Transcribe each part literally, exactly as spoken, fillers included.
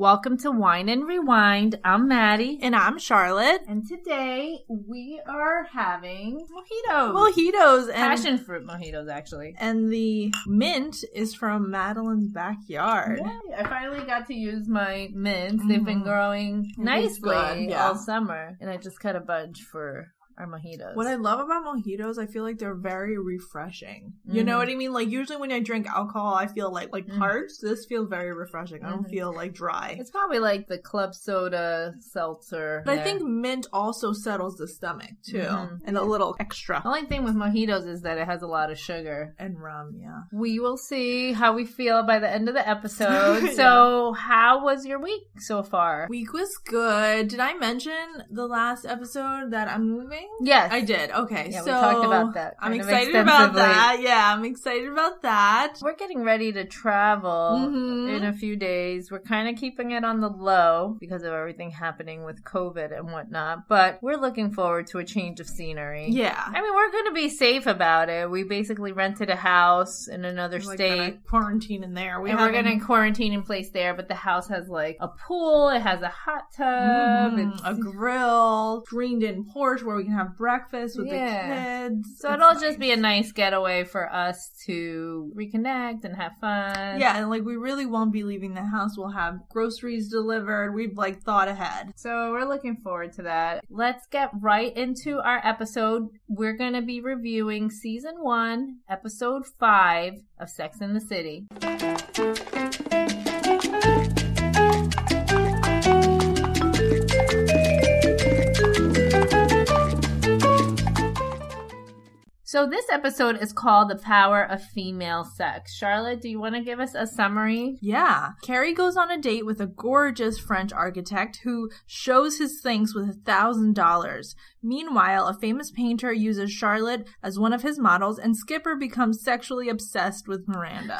Welcome to Wine and Rewind. I'm Maddy. And I'm Charlotte. And today we are having mojitos. Mojitos. And passion fruit mojitos, actually. And the mint is from Madeline's backyard. Yay. I finally got to use my mints. Mm-hmm. They've been growing nicely yeah. all summer. And I just cut a bunch for our mojitos. What I love about mojitos, I feel like they're very refreshing. Mm. You know what I mean? Like, usually when I drink alcohol, I feel like like mm. parched. This feels very refreshing. Mm. I don't feel like dry. It's probably like the club soda seltzer. But yeah. I think mint also settles the stomach, too. Mm-hmm. And a little extra. The only thing with mojitos is that it has a lot of sugar. And rum, yeah. We will see how we feel by the end of the episode. yeah. So, how was your week so far? Week was good. Did I mention the last episode that I'm moving? Yes. I did. Okay. Yeah, so we talked about that. I'm excited about that. Yeah, I'm excited about that. We're getting ready to travel mm-hmm. in a few days. We're kind of keeping it on the low because of everything happening with COVID and whatnot, but we're looking forward to a change of scenery. Yeah. I mean, we're going to be safe about it. We basically rented a house in another we're state. Like gonna quarantine in there. We and haven't... we're going to quarantine in place there, but the house has like a pool. It has a hot tub. Mm-hmm. It's a grill. Screened-in porch where we can have breakfast with yeah. the kids. So it's it'll nice. just be a nice getaway for us to reconnect and have fun. Yeah, and like we really won't be leaving the house. We'll have groceries delivered. We've like thought ahead. So we're looking forward to that. Let's get right into our episode. We're going to be reviewing season one, episode five of Sex and the City. So this episode is called The Power of Female Sex. Charlotte, do you want to give us a summary? Yeah. Carrie goes on a date with a gorgeous French architect who shows his things with one thousand dollars. Meanwhile, a famous painter uses Charlotte as one of his models, and Skipper becomes sexually obsessed with Miranda.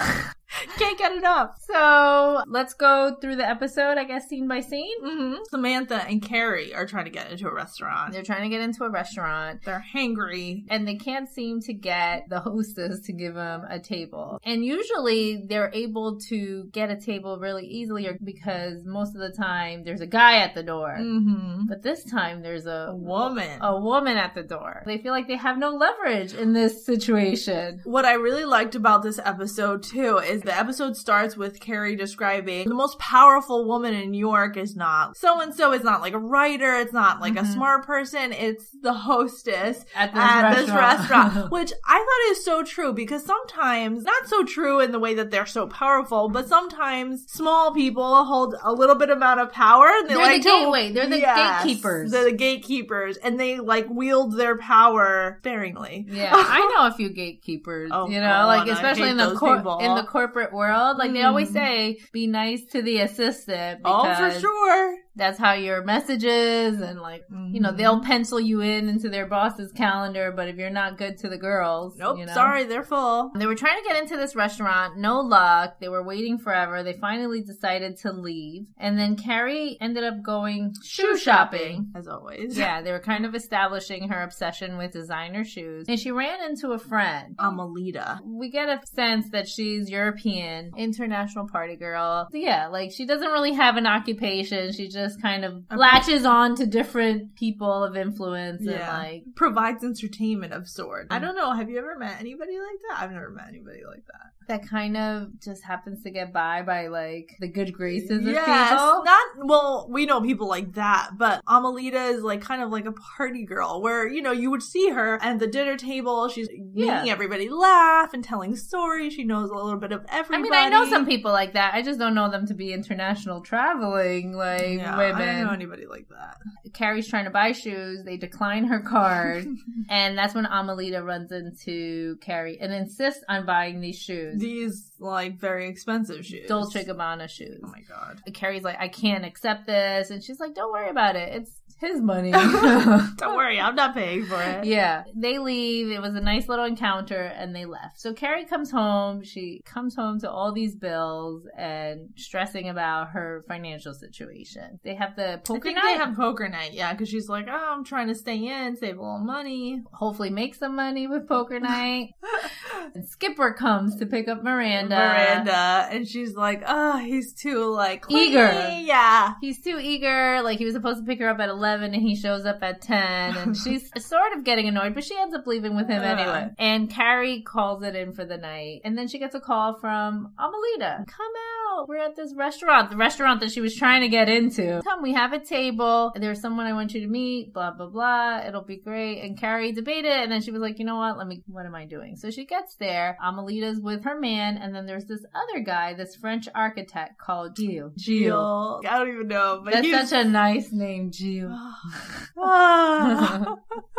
Can't get it up. So let's go through the episode, I guess, scene by scene. Mm-hmm. Samantha and Carrie are trying to get into a restaurant. They're trying to get into a restaurant. They're hangry. And they can't seem to get the hostess to give them a table. And usually they're able to get a table really easily because most of the time there's a guy at the door. Mm-hmm. But this time there's a, a woman. A woman at the door. They feel like they have no leverage in this situation. What I really liked about this episode, too, is the episode starts with Carrie describing the most powerful woman in New York is not so-and-so. It's not like a writer. It's not like mm-hmm. a smart person. It's the hostess at this at restaurant, this restaurant which I thought is so true because sometimes, not so true in the way that they're so powerful, but sometimes small people hold a little bit amount of power. And they they're like the gateway. To, they're the yes, gatekeepers. They're the gatekeepers. And they like wield their power sparingly. Yeah. I know a few gatekeepers, oh, you know, God, like especially in the, cor- in the corporate world, like they always say, be nice to the assistant. Oh, for sure. That's how your messages and like, mm-hmm. you know, they'll pencil you in into their boss's calendar. But if you're not good to the girls, nope, you know? Sorry, they're full. They were trying to get into this restaurant. No luck. They were waiting forever. They finally decided to leave. And then Carrie ended up going shoe, shoe shopping, shopping. As always. Yeah, they were kind of establishing her obsession with designer shoes. And she ran into a friend. Amelita. We get a sense that she's European, international party girl. So yeah, like she doesn't really have an occupation. She just Just kind of latches on to different people of influence yeah. and like provides entertainment of sorts. I don't know. Have you ever met anybody like that? I've never met anybody like that. That kind of just happens to get by by like the good graces yes, of people. Not well, we know people like that, but Amelita is like kind of like a party girl where you know you would see her at the dinner table. She's yeah. making everybody laugh and telling stories. She knows a little bit of everybody. I mean, I know some people like that. I just don't know them to be international traveling like. Yeah. Women. I don't know anybody like that. Carrie's trying to buy shoes. They decline her card. And that's when Amelita runs into Carrie and insists on buying these shoes. These, like, very expensive shoes. Dolce and Gabbana shoes. Oh, my God. And Carrie's like, I can't accept this. And she's like, don't worry about it. It's his money. Don't worry. I'm not paying for it. Yeah. They leave. It was a nice little encounter and they left. So Carrie comes home. She comes home to all these bills and stressing about her financial situation. They have the poker I think night. They have poker night, yeah, because she's like, oh, I'm trying to stay in, save a little money. Hopefully make some money with poker night. And Skipper comes to pick up Miranda. Miranda. And she's like, oh, he's too, like, eager. Yeah. He's too eager. Like, he was supposed to pick her up at eleven and he shows up at ten. And she's sort of getting annoyed, but she ends up leaving with him uh. anyway. And Carrie calls it in for the night. And then she gets a call from Amelita. Come out. We're at this restaurant. The restaurant that she was trying to get into. Come, we have a table. There's someone I want you to meet. Blah, blah, blah. It'll be great. And Carrie debated. And then she was like, you know what? Let me, what am I doing? So she gets there. Amelita's with her man. And then there's this other guy, this French architect called Gilles. Gilles. I don't even know. But That's he's... such a nice name, Gilles.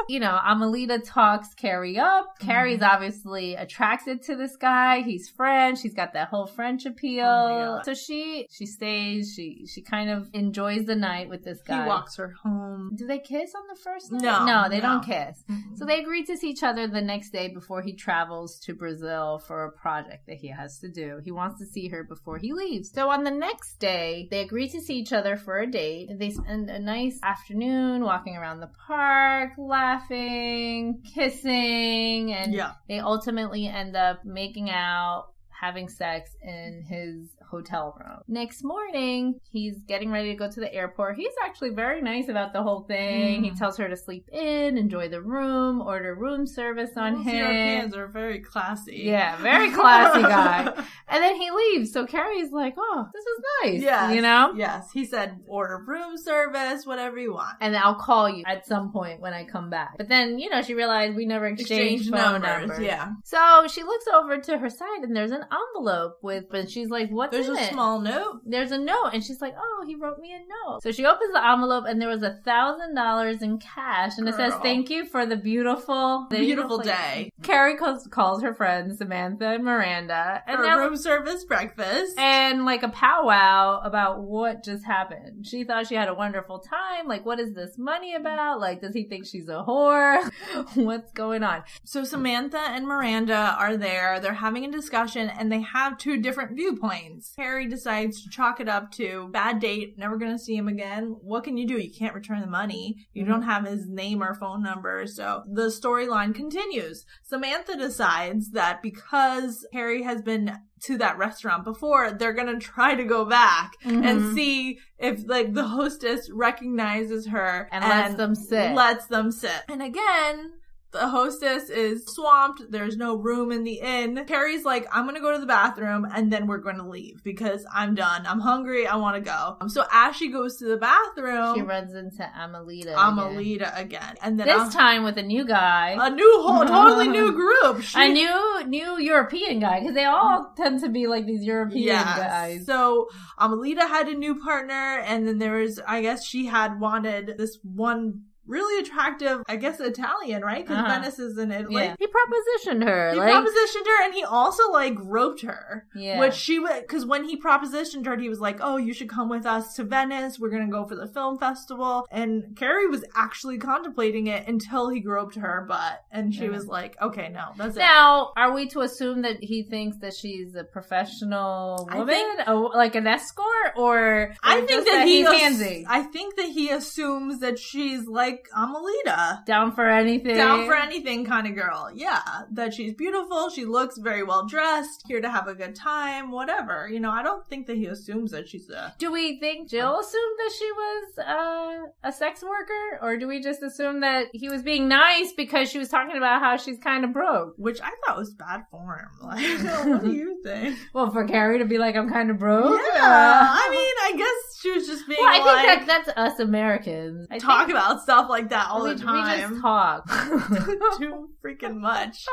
You know, Amelita talks Carrie up. Carrie's obviously attracted to this guy. He's French. He's got that whole French appeal. Oh so she she stays. She she kind of enjoys the night with this guy. He walks her home. Do they kiss on the first night? No. No, they no. don't kiss. Mm-hmm. So they agree to see each other the next day before he travels to Brazil for a project that he has to do. He wants to see her before he leaves. So on the next day, they agree to see each other for a date. They spend a nice afternoon walking around the park, laughing, kissing, and yeah. they ultimately end up making out, having sex in his hotel room. Next morning, he's getting ready to go to the airport. He's actually very nice about the whole thing. Mm. He tells her to sleep in, enjoy the room, order room service on Those him. Europeans are very classy. Yeah, very classy guy. And then he leaves. So Carrie's like, oh, this is nice. Yeah, you know? Yes. He said, order room service, whatever you want. And I'll call you at some point when I come back. But then, you know, she realized we never exchanged, exchanged phone numbers. numbers. Yeah. So she looks over to her side and there's an envelope with, but she's like, what's There's in a it? small note. There's a note. And she's like, oh, he wrote me a note. So she opens the envelope and there was a thousand dollars in cash. And Girl. it says, thank you for the beautiful, the beautiful like, day. Carrie calls, calls her friends, Samantha and Miranda. And her room service breakfast. And like a powwow about what just happened. She thought she had a wonderful time. Like, what is this money about? Like, does he think she's a whore? What's going on? So Samantha and Miranda are there. They're having a discussion. And they have two different viewpoints. Carrie decides to chalk it up to bad date, never going to see him again. What can you do? You can't return the money. You mm-hmm. don't have his name or phone number. So the storyline continues. Samantha decides that because Carrie has been to that restaurant before, they're going to try to go back mm-hmm. and see if, like, the hostess recognizes her and, and lets them sit. Lets them sit. And again, the hostess is swamped. There's no room in the inn. Carrie's like, I'm going to go to the bathroom and then we're going to leave because I'm done. I'm hungry. I want to go. So as she goes to the bathroom, she runs into Amelita. Amelita again. again. And then This I'm, time with a new guy. A new, whole, totally new group. She, a new, new European guy because they all tend to be like these European yeah, guys. So Amelita had a new partner and then there was, I guess she had wanted this one really attractive, I guess, Italian, right? Because uh-huh. Venice is in Italy. Yeah. He propositioned her. He like... propositioned her, and he also, like, groped her. Yeah. Which she would, because when he propositioned her, he was like, oh, you should come with us to Venice. We're going to go for the film festival. And Carrie was actually contemplating it until he groped her butt. And she yeah. was like, okay, no, that's now, it. Now, are we to assume that he thinks that she's a professional woman? Think, a, like an escort? Or, or I think just that, that he ass- I think that he assumes that she's, like, Like Amelita. Down for anything. Down for anything kind of girl. Yeah. That she's beautiful. She looks very well dressed. Here to have a good time. Whatever. You know, I don't think that he assumes that she's a... Do we think Gilles assumed that she was uh, a sex worker? Or do we just assume that he was being nice because she was talking about how she's kind of broke? Which I thought was bad form. Like, what do you think? Well, for Carrie to be like, I'm kind of broke? Yeah. Uh, I mean, I guess she was just being well, like... Well, I think that, that's us Americans. I talk think... about stuff like that all we, the time. We just talk too freaking much.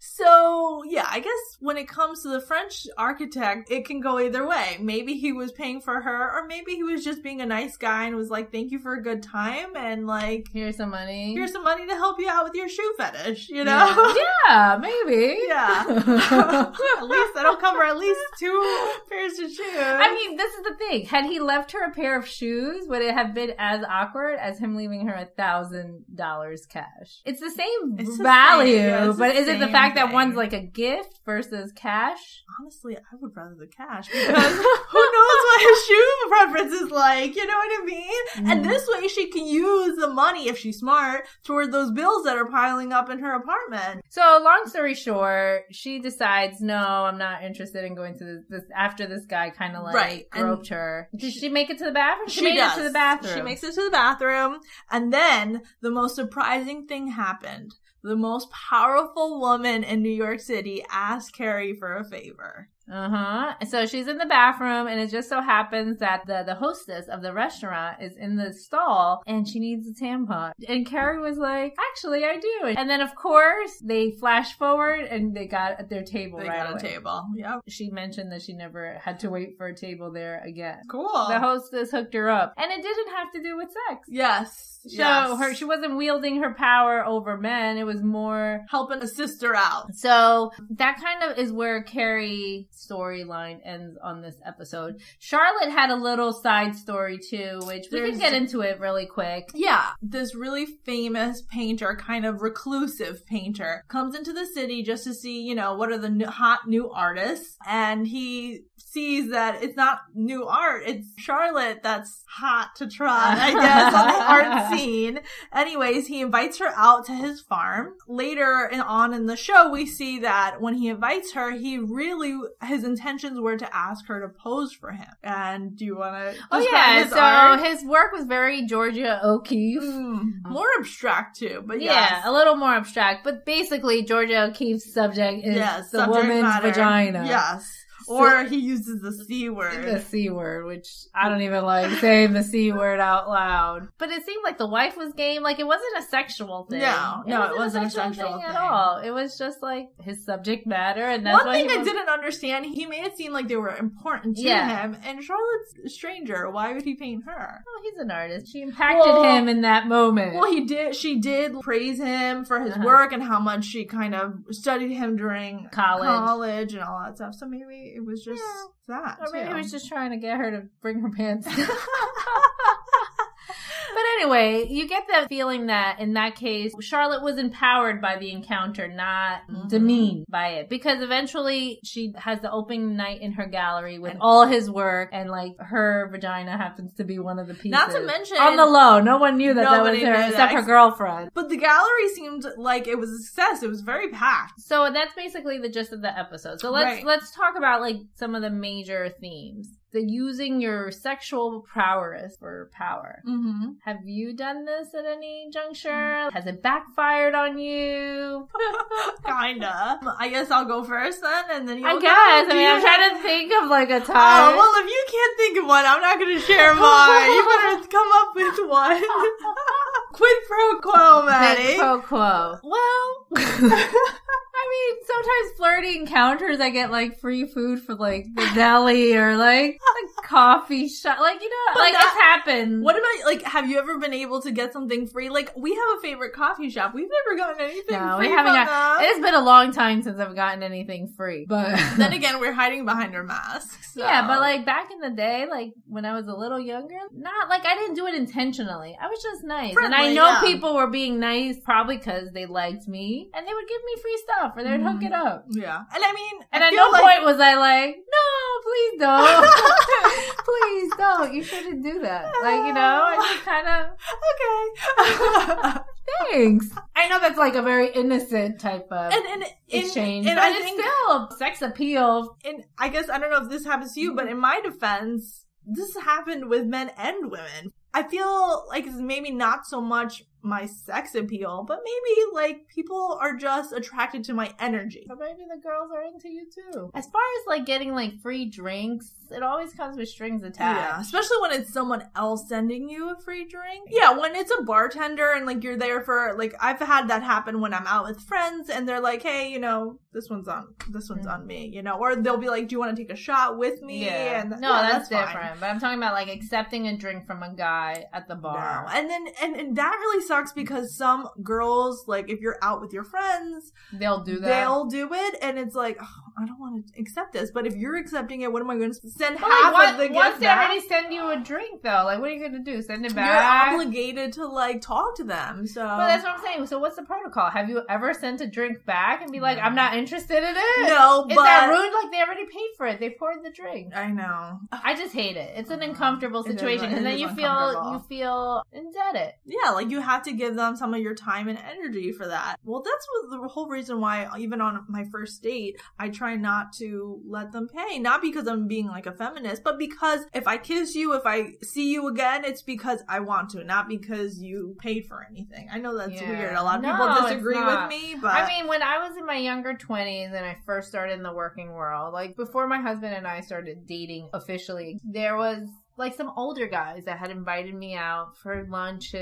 So yeah, I guess when it comes to the French architect, it can go either way. Maybe he was paying for her, or maybe he was just being a nice guy and was like, "Thank you for a good time," and like, "Here's some money. Here's some money to help you out with your shoe fetish." You know? Yeah, yeah maybe. Yeah. At least that'll cover at least two pairs of shoes. I mean, this is the thing. Had he left left her a pair of shoes, would it have been as awkward as him leaving her a thousand dollars cash? It's the same it's value, the same. Yeah, but is it the fact thing. that one's like a gift versus cash? Honestly, I would rather the cash because who knows what his shoe preference is like? You know what I mean? Mm. And this way, she can use the money if she's smart toward those bills that are piling up in her apartment. So, long story short, she decides, no, I'm not interested in going to this, this after this guy kind of like right. groped and her. Does she, she make it to the bathroom? She, she made does. it to the bathroom. She makes it to the bathroom. And then the most surprising thing happened. The most powerful woman in New York City asked Carrie for a favor. Uh-huh. So she's in the bathroom, and it just so happens that the, the hostess of the restaurant is in the stall, and she needs a tampon. And Carrie was like, actually, I do. And then, of course, they flash forward, and they got their table they right away. They got a table, yep. She mentioned that she never had to wait for a table there again. Cool. The hostess hooked her up. And it didn't have to do with sex. Yes. So yes. her, she wasn't wielding her power over men. It was more helping a sister out. So that kind of is where Carrie... storyline ends on this episode. Charlotte had a little side story too, which we There's, can get into it really quick. Yeah. This really famous painter, kind of reclusive painter, comes into the city just to see, you know, what are the new, hot new artists, and he sees that it's not new art, it's Charlotte that's hot to trot, I guess, on the art scene. Anyways, he invites her out to his farm. Later and on in the show, we see that when he invites her, he really... his intentions were to ask her to pose for him. And do you want to Oh, yeah. His so art? His work was very Georgia O'Keeffe. Mm. More abstract, too. But yeah, yes. a little more abstract. But basically, Georgia O'Keeffe's subject is yes, the subject woman's matter. vagina. Yes. Or he uses the C word. The C word, which I don't even like saying the C word out loud. But it seemed like the wife was game. Like, it wasn't a sexual thing. No, it no, wasn't it wasn't a sexual, a sexual thing, thing at all. It was just, like, his subject matter. And that's One thing I was... didn't understand, he made it seem like they were important to yeah. him. And Charlotte's a stranger. Why would he paint her? Oh, he's an artist. She impacted well, him in that moment. Well, he did. She did praise him for his uh-huh. work and how much she kind of studied him during college, college and all that stuff. So maybe... it was just yeah. that. Or maybe he was just trying to get her to bring her pants down. But anyway, you get the feeling that in that case, Charlotte was empowered by the encounter, not mm-hmm. demeaned by it. Because eventually she has the opening night in her gallery with and all his work, and like her vagina happens to be one of the pieces. Not to mention... on the low. No one knew that that was her except that. her girlfriend. But the gallery seemed like it was a success. It was very packed. So that's basically the gist of the episode. So let's right. let's talk about like some of the major themes. The using your sexual prowess for power. Mm-hmm. Have you done this at any juncture? Has it backfired on you? Kinda. I guess I'll go first then, and then you. I guess. I mean, I'm trying to think of like a time. Oh, well, if you can't think of one, I'm not going to share mine. You better come up with one. Quid pro quo, Maddy. Quid pro quo. Well. I mean, sometimes flirty encounters, I get, like, free food for, like, the deli or, like, a coffee shop. Like, you know, but like, that, it's happened. What about, like, have you ever been able to get something free? Like, we have a favorite coffee shop. We've never gotten anything no, free we haven't from got, them. It has been a long time since I've gotten anything free. But then again, we're hiding behind our masks. So. Yeah, but, like, back in the day, like, when I was a little younger, not, like, I didn't do it intentionally. I was just nice. Friendly, and I know yeah. people were being nice probably because they liked me, and they would give me free stuff. Or they'd hook it up. Yeah. And I mean, and I at no like... point was I like, no, please don't. Please don't. You shouldn't do that. Like, you know, I just kind of, okay. Thanks. I know that's like a very innocent type of and, and, and, exchange, and, and but I it's think still sex appeal. And I guess, I don't know if this happens to you, but in my defense, this happened with men and women. I feel like it's maybe not so much my sex appeal, but maybe, like, people are just attracted to my energy. But maybe the girls are into you, too. As far as, like, getting, like, free drinks, it always comes with strings attached. Yeah, especially when it's someone else sending you a free drink. Yeah, when it's a bartender and, like, you're there for, like, I've had that happen when I'm out with friends, and they're like, hey, you know, this one's on, this one's mm-hmm. on me, you know? Or they'll be like, do you want to take a shot with me? Yeah. And th- no, yeah, that's, that's different. Fine. But I'm talking about, like, accepting a drink from a guy at the bar. No. And then, and, and that really sucks because some girls, like, if you're out with your friends, they'll do that. They'll do it, and it's like, oh, I don't want to accept this, but if you're accepting it, what am I going to send well, half like, what, of the gift back? Once they already send you a drink, though, like, what are you going to do? Send it back? You're obligated to, like, talk to them, so. Well, that's what I'm saying. So what's the protocol? Have you ever sent a drink back and be like, I'm not interested in it? No, but. Is that rude? Like, they already paid for it. They poured the drink. I know. I just hate it. It's an uncomfortable situation. It is, it is and then you feel, you feel indebted. Yeah, like, you have to give them some of your time and energy for that. Well, that's what the whole reason why, even on my first date, I tried try not to let them pay, not because I'm being like a feminist, but because if I kiss you, if I see you again, it's because I want to, not because you paid for anything. I know that's yeah. weird. A lot of no, people disagree with me, but I mean, when I was in my younger twenties and I first started in the working world, like before my husband and I started dating officially, there was like some older guys that had invited me out for lunches,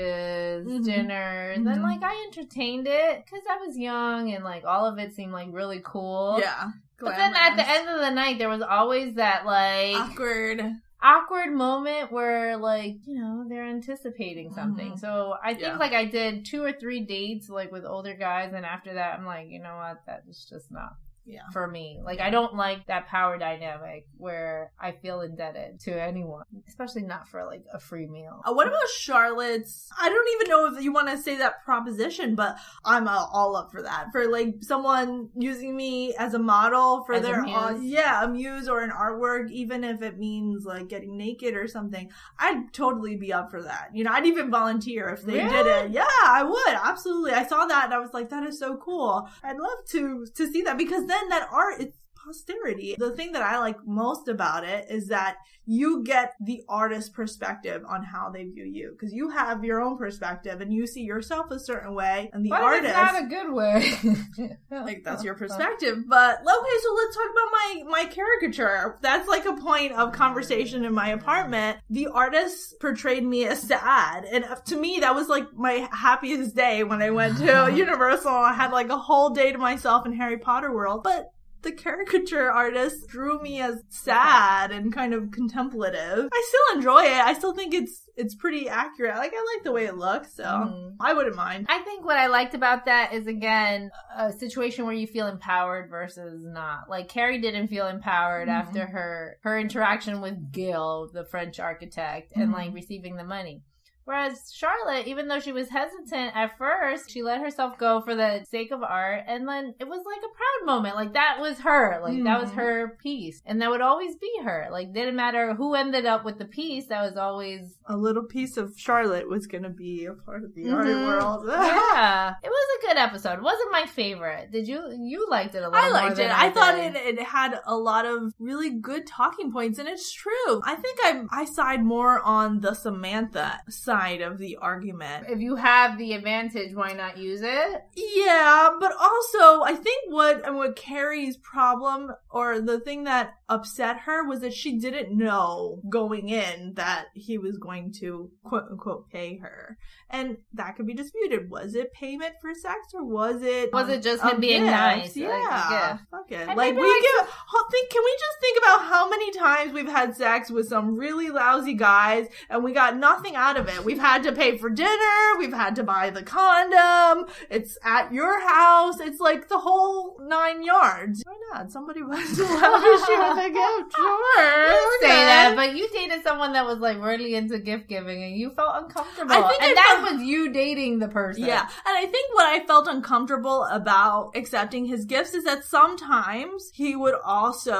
mm-hmm. dinners, mm-hmm. and like I entertained it because I was young and like all of it seemed like really cool. Yeah. But glamorous. Then at the end of the night, there was always that, like... Awkward. Awkward moment where, like, you know, they're anticipating something. Mm-hmm. So I think, yeah. like, I did two or three dates, like, with older guys. And after that, I'm like, you know what? That is just not... Yeah. For me. Like, yeah. I don't like that power dynamic where I feel indebted to anyone, especially not for, like, a free meal. Uh, what about Charlotte's? I don't even know if you want to say that proposition, but I'm uh, all up for that. For, like, someone using me as a model for as their, a muse. Uh, yeah, a muse or an artwork, even if it means, like, getting naked or something. I'd totally be up for that. You know, I'd even volunteer if they really? did it. Yeah, I would. Absolutely. I saw that and I was like, that is so cool. I'd love to, to see that because then that art, it's posterity. The thing that I like most about it is that you get the artist's perspective on how they view you because you have your own perspective and you see yourself a certain way, and the but artist it's not a good way. Like that's your perspective. But okay, so let's talk about my my caricature. That's like a point of conversation in my apartment. The artist portrayed me as sad, and to me that was like my happiest day when I went to Universal. I had like a whole day to myself in Harry Potter world, but the caricature artist drew me as sad and kind of contemplative. I still enjoy it. I still think it's it's pretty accurate. Like, I like the way it looks, so mm. I wouldn't mind. I think what I liked about that is, again, a situation where you feel empowered versus not. Like, Carrie didn't feel empowered mm-hmm. after her, her interaction with Gilles, the French architect, mm-hmm. and, like, receiving the money. Whereas Charlotte, even though she was hesitant at first, she let herself go for the sake of art. And then it was like a proud moment. Like that was her. Like mm-hmm. that was her piece. And that would always be her. Like didn't matter who ended up with the piece. That was always... A little piece of Charlotte was going to be a part of the mm-hmm. art world. Yeah. It was a good episode. It wasn't my favorite. Did you? You liked it a little I liked more than it. I, I thought it, it had a lot of really good talking points. And it's true. I think I, I side more on the Samantha side. Side of the argument. If you have the advantage, why not use it? Yeah, but also I think what and what Carrie's problem or the thing that upset her was that she didn't know going in that he was going to quote unquote pay her, and that could be disputed. Was it payment for sex or was it was it just him being gift? Nice? Yeah, like, fuck it. And like we like give. So- think, can we just think about how many times we've had sex with some really lousy guys and we got nothing out of it? We've had to pay for dinner. We've had to buy the condom. It's at your house. It's like the whole nine yards. Why not? Somebody was to love issue with a gift. Sure. You say that, but you dated someone that was like really into gift giving and you felt uncomfortable. I think and I that felt, was you dating the person. Yeah. And I think what I felt uncomfortable about accepting his gifts is that sometimes he would also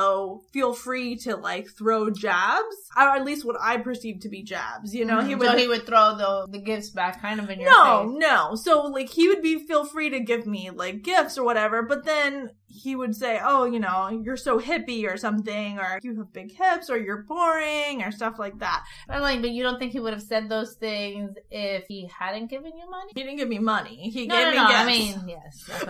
feel free to like throw jabs, or at least what I perceived to be jabs. You know, mm-hmm. he would... So he would throw the the gifts back kind of in your no, face. No, no. So, like, he would be, feel free to give me, like, gifts or whatever, but then he would say, oh, you know, you're so hippie or something, or you have big hips, or you're boring, or stuff like that. I'm like, but you don't think he would have said those things if he hadn't given you money? He didn't give me money. He no, gave no, me no. gifts. I mean, yes. That's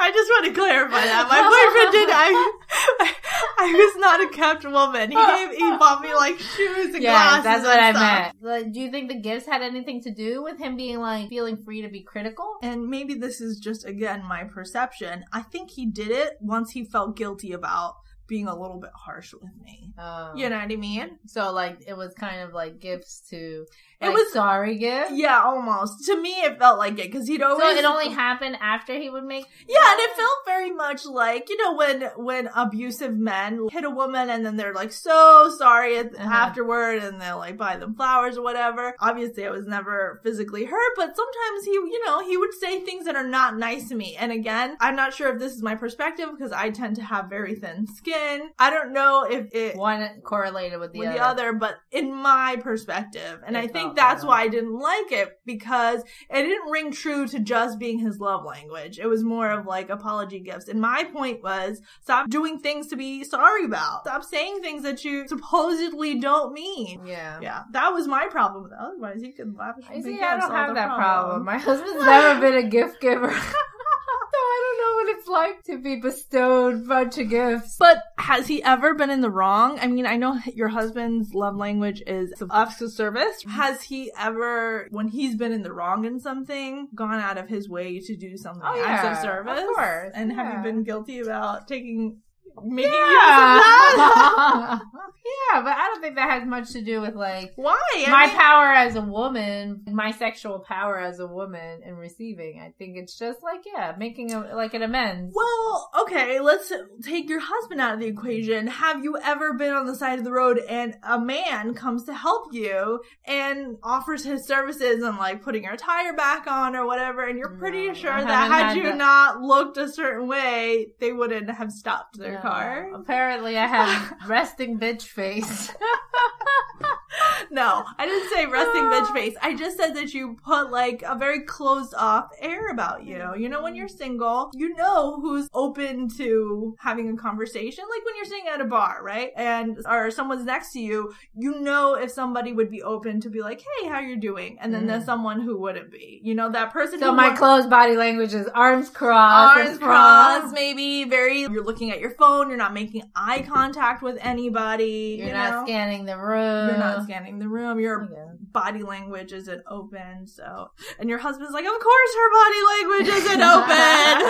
I just want to clarify that. My boyfriend did. I, I I was not a kept woman. He gave, he bought me, like, shoes and yeah, glasses. That's what I meant. Like, do you think the gifts had anything to do with him being, like, feeling free to be critical? And maybe this is just, again, my perception. I think he did it once he felt guilty about being a little bit harsh with me. Um, you know what I mean? So, like, it was kind of like gifts to, like, it was sorry gift? Yeah, almost. To me, it felt like it, because he'd always... So it only happened after he would make... Yeah, and it felt very much like, you know, when when abusive men hit a woman and then they're like, so sorry uh-huh. afterward, and they'll, like, buy them flowers or whatever. Obviously, I was never physically hurt, but sometimes he, you know, he would say things that are not nice to me. And again, I'm not sure if this is my perspective, because I tend to have very thin skin. I don't know if it one correlated with the, with other. the other, but in my perspective, and it I think that's why I didn't like it, because it didn't ring true to just being his love language. It was more of like apology gifts. And my point was, stop doing things to be sorry about. Stop saying things that you supposedly don't mean. Yeah, yeah, that was my problem. Otherwise, you can laugh. At you see, I don't have that problem. problem. My husband's never been a gift giver. I don't know what it's like to be bestowed a bunch of gifts. But has he ever been in the wrong? I mean, I know your husband's love language is of service. Has he ever, when he's been in the wrong in something, gone out of his way to do something oh, acts yeah, of service? Of course. And yeah. have you been guilty about taking... Making yeah. use of that. Yeah, but I don't think that has much to do with, like, why I my mean, power as a woman, my sexual power as a woman in receiving. I think it's just like, yeah, making a, like an amends. Well, okay, let's take your husband out of the equation. Have you ever been on the side of the road and a man comes to help you and offers his services and, like, putting your tire back on or whatever, and you're pretty no, sure that had, had you that. not looked a certain way, they wouldn't have stopped their no. car. Apparently I have resting bitch face. No, I didn't say resting bitch face. I just said that you put, like, a very closed off air about you. You know, when you're single, you know who's open to having a conversation. Like when you're sitting at a bar, right? And, or someone's next to you, you know if somebody would be open to be like, hey, how you doing? And then mm. there's someone who wouldn't be. You know, that person so who- So my wants- closed body language is arms crossed. Arms crossed, cross, maybe. Very, you're looking at your phone. You're not making eye contact with anybody. You're you know? not scanning the room. You're not scanning the room. Your yeah. body language isn't open. So, and your husband's like, of course her body language isn't open.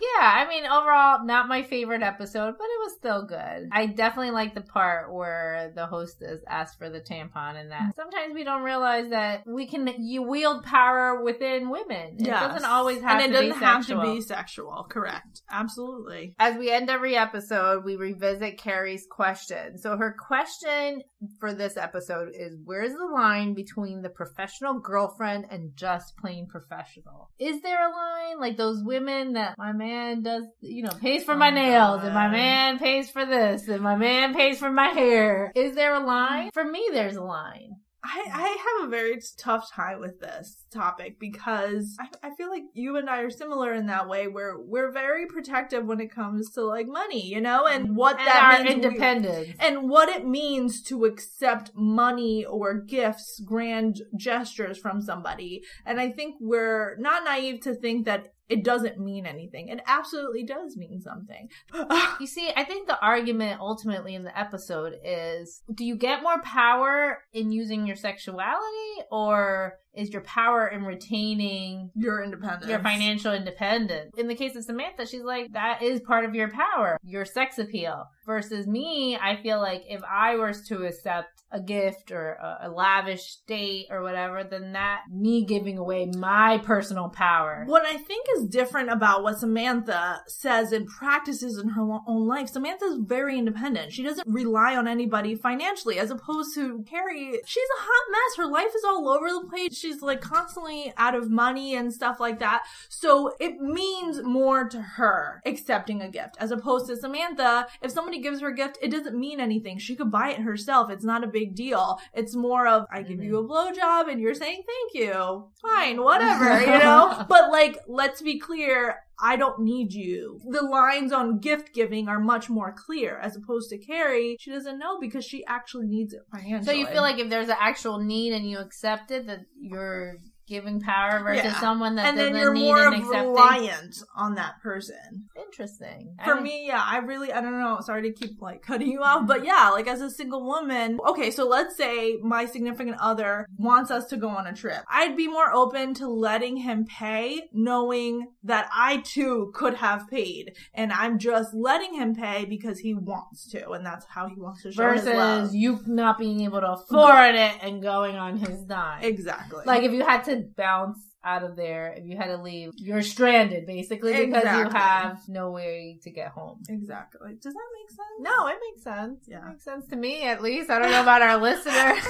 Yeah, I mean, overall, not my favorite episode, but it was still good. I definitely liked the part where the hostess asked for the tampon and that. Sometimes we don't realize that we can you wield power within women. It yes. doesn't always have and to be sexual. And it doesn't have sexual. to be sexual. Correct. Absolutely. As we end every episode, we revisit Carrie's question. So her question for this episode is, where's the line between the professional girlfriend and just plain professional? Is there a line? Like those women that my man does, you know, pays for my nails, and my man pays for this, and my man pays for my hair. Is there a line? For me, there's a line. I, I have a very tough time with this topic because I, I feel like you and I are similar in that way where we're very protective when it comes to, like, money, you know, and what and that means. Independence. We, and what it means to accept money or gifts, grand gestures from somebody. And I think we're not naive to think that it doesn't mean anything. It absolutely does mean something. You see, I think the argument ultimately in the episode is, do you get more power in using your sexuality, or is your power in retaining your independence, your financial independence? In the case of Samantha, she's like, that is part of your power, your sex appeal. Versus me, I feel like if I were to accept a gift or a, a lavish date or whatever, then that me giving away my personal power. What I think is different about what Samantha says and practices in her lo- own life, Samantha's very independent. She doesn't rely on anybody financially, as opposed to Carrie. She's a hot mess. Her life is all over the place. She's, like, constantly out of money and stuff like that. So it means more to her accepting a gift, as opposed to Samantha. If somebody gives her a gift, it doesn't mean anything. She could buy it herself. It's not a big deal. It's more of, I give mm-hmm. you a blowjob and you're saying thank you. Fine, whatever, you know? But, like, let's be clear. I don't need you. The lines on gift giving are much more clear, as opposed to Carrie. She doesn't know because she actually needs it financially. So you feel like if there's an actual need and you accept it, that you're giving power versus yeah. someone that and doesn't need an accepting. And then you're more of reliant on that person. Interesting. For I me, yeah, I really, I don't know. Sorry to keep like cutting you off, but yeah, like as a single woman, okay, so let's say my significant other wants us to go on a trip. I'd be more open to letting him pay, knowing that I too could have paid, and I'm just letting him pay because he wants to, and that's how he wants to show versus his love. Versus you not being able to afford it and going on his dime. Exactly. Like if you had to bounce out of there, if you had to leave, you're stranded basically because exactly. you have no way to get home. Exactly. Does that make sense? No, it makes sense. Yeah. It makes sense to me at least. I don't know about our listeners.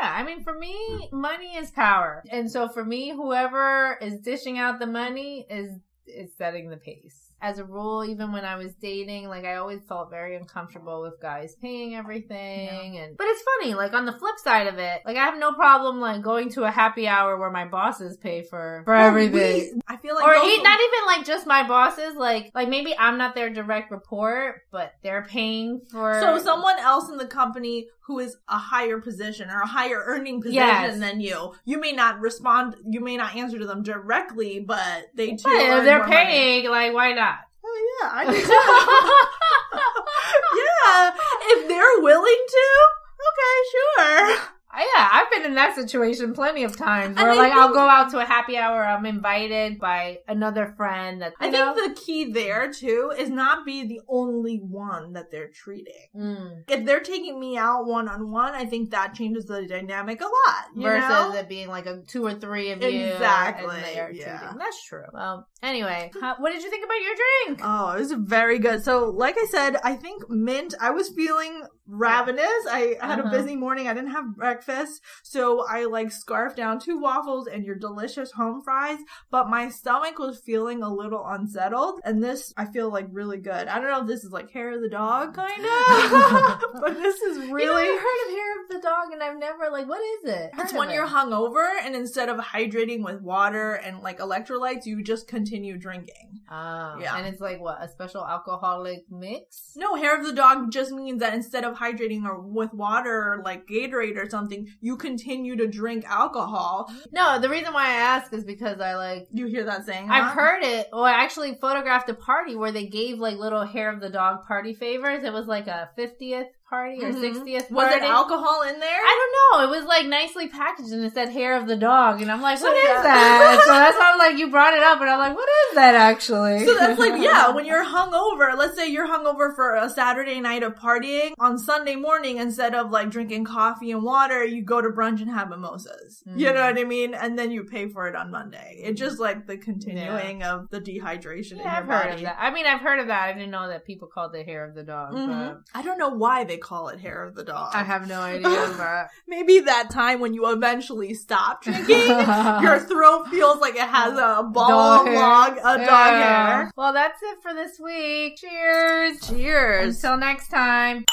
Yeah, I mean, for me, money is power. And so for me, whoever is dishing out the money is is setting the pace. As a rule, even when I was dating, like I always felt very uncomfortable with guys paying everything. Yeah. And but it's funny, like on the flip side of it, like I have no problem like going to a happy hour where my bosses pay for for well, everything. We, I feel like, or even, not even like just my bosses, like like maybe I'm not their direct report, but they're paying for. So someone else in the company who is a higher position or a higher earning position yes. than you, you may not respond, you may not answer to them directly, but they too. But if they're paying, money. Like why not? Oh yeah, I do too. Yeah, if they're willing to, okay, sure. Yeah, I've been in that situation plenty of times where, like, think, I'll go out to a happy hour, I'm invited by another friend. That I know? think the key there, too, is not be the only one that they're treating. Mm. If they're taking me out one-on-one, I think that changes the dynamic a lot, you Versus know? it being, like, a two or three of you. Exactly. And they are yeah. treating. That's true. Well, anyway, how, what did you think about your drink? Oh, it was very good. So, like I said, I think mint, I was feeling ravenous. I had uh-huh. a busy morning. I didn't have breakfast. So I like scarfed down two waffles and your delicious home fries, but my stomach was feeling a little unsettled, and this I feel like really good. I don't know if this is like hair of the dog kind of, but this is really. You know, I heard of hair of the dog, and I've never like what is it? It's when it. you're hungover, and instead of hydrating with water and like electrolytes, you just continue drinking. Oh, yeah, and it's like what a special alcoholic mix. No, hair of the dog just means that instead of hydrating or with water, or, like Gatorade or something. You continue to drink alcohol. No, the reason why I ask is because I like you hear that saying. Huh? I've heard it. Well, I actually photographed a party where they gave like little hair of the dog party favors. It was like a fiftieth party or mm-hmm. sixtieth party. Was there alcohol in there? I don't know. It was like nicely packaged and it said hair of the dog, and I'm like, so what yeah. is that? So that's why I'm like, you brought it up, and I'm like, what is that actually? So that's like, yeah, when you're hungover, let's say you're hungover for a Saturday night of partying, on Sunday morning, instead of like drinking coffee and water, you go to brunch and have mimosas. Mm-hmm. You know what I mean? And then you pay for it on Monday. It's just like the continuing yeah. of the dehydration yeah, in your I've body. Heard of that. I mean, I've heard of that. I didn't know that people called it hair of the dog. Mm-hmm. But I don't know why they call it hair of the dog. I have no idea, but maybe that time when you eventually stop drinking, your throat feels like it has a ball of log, a yeah. dog hair. Well, that's it for this week. Cheers. Cheers. Until next time.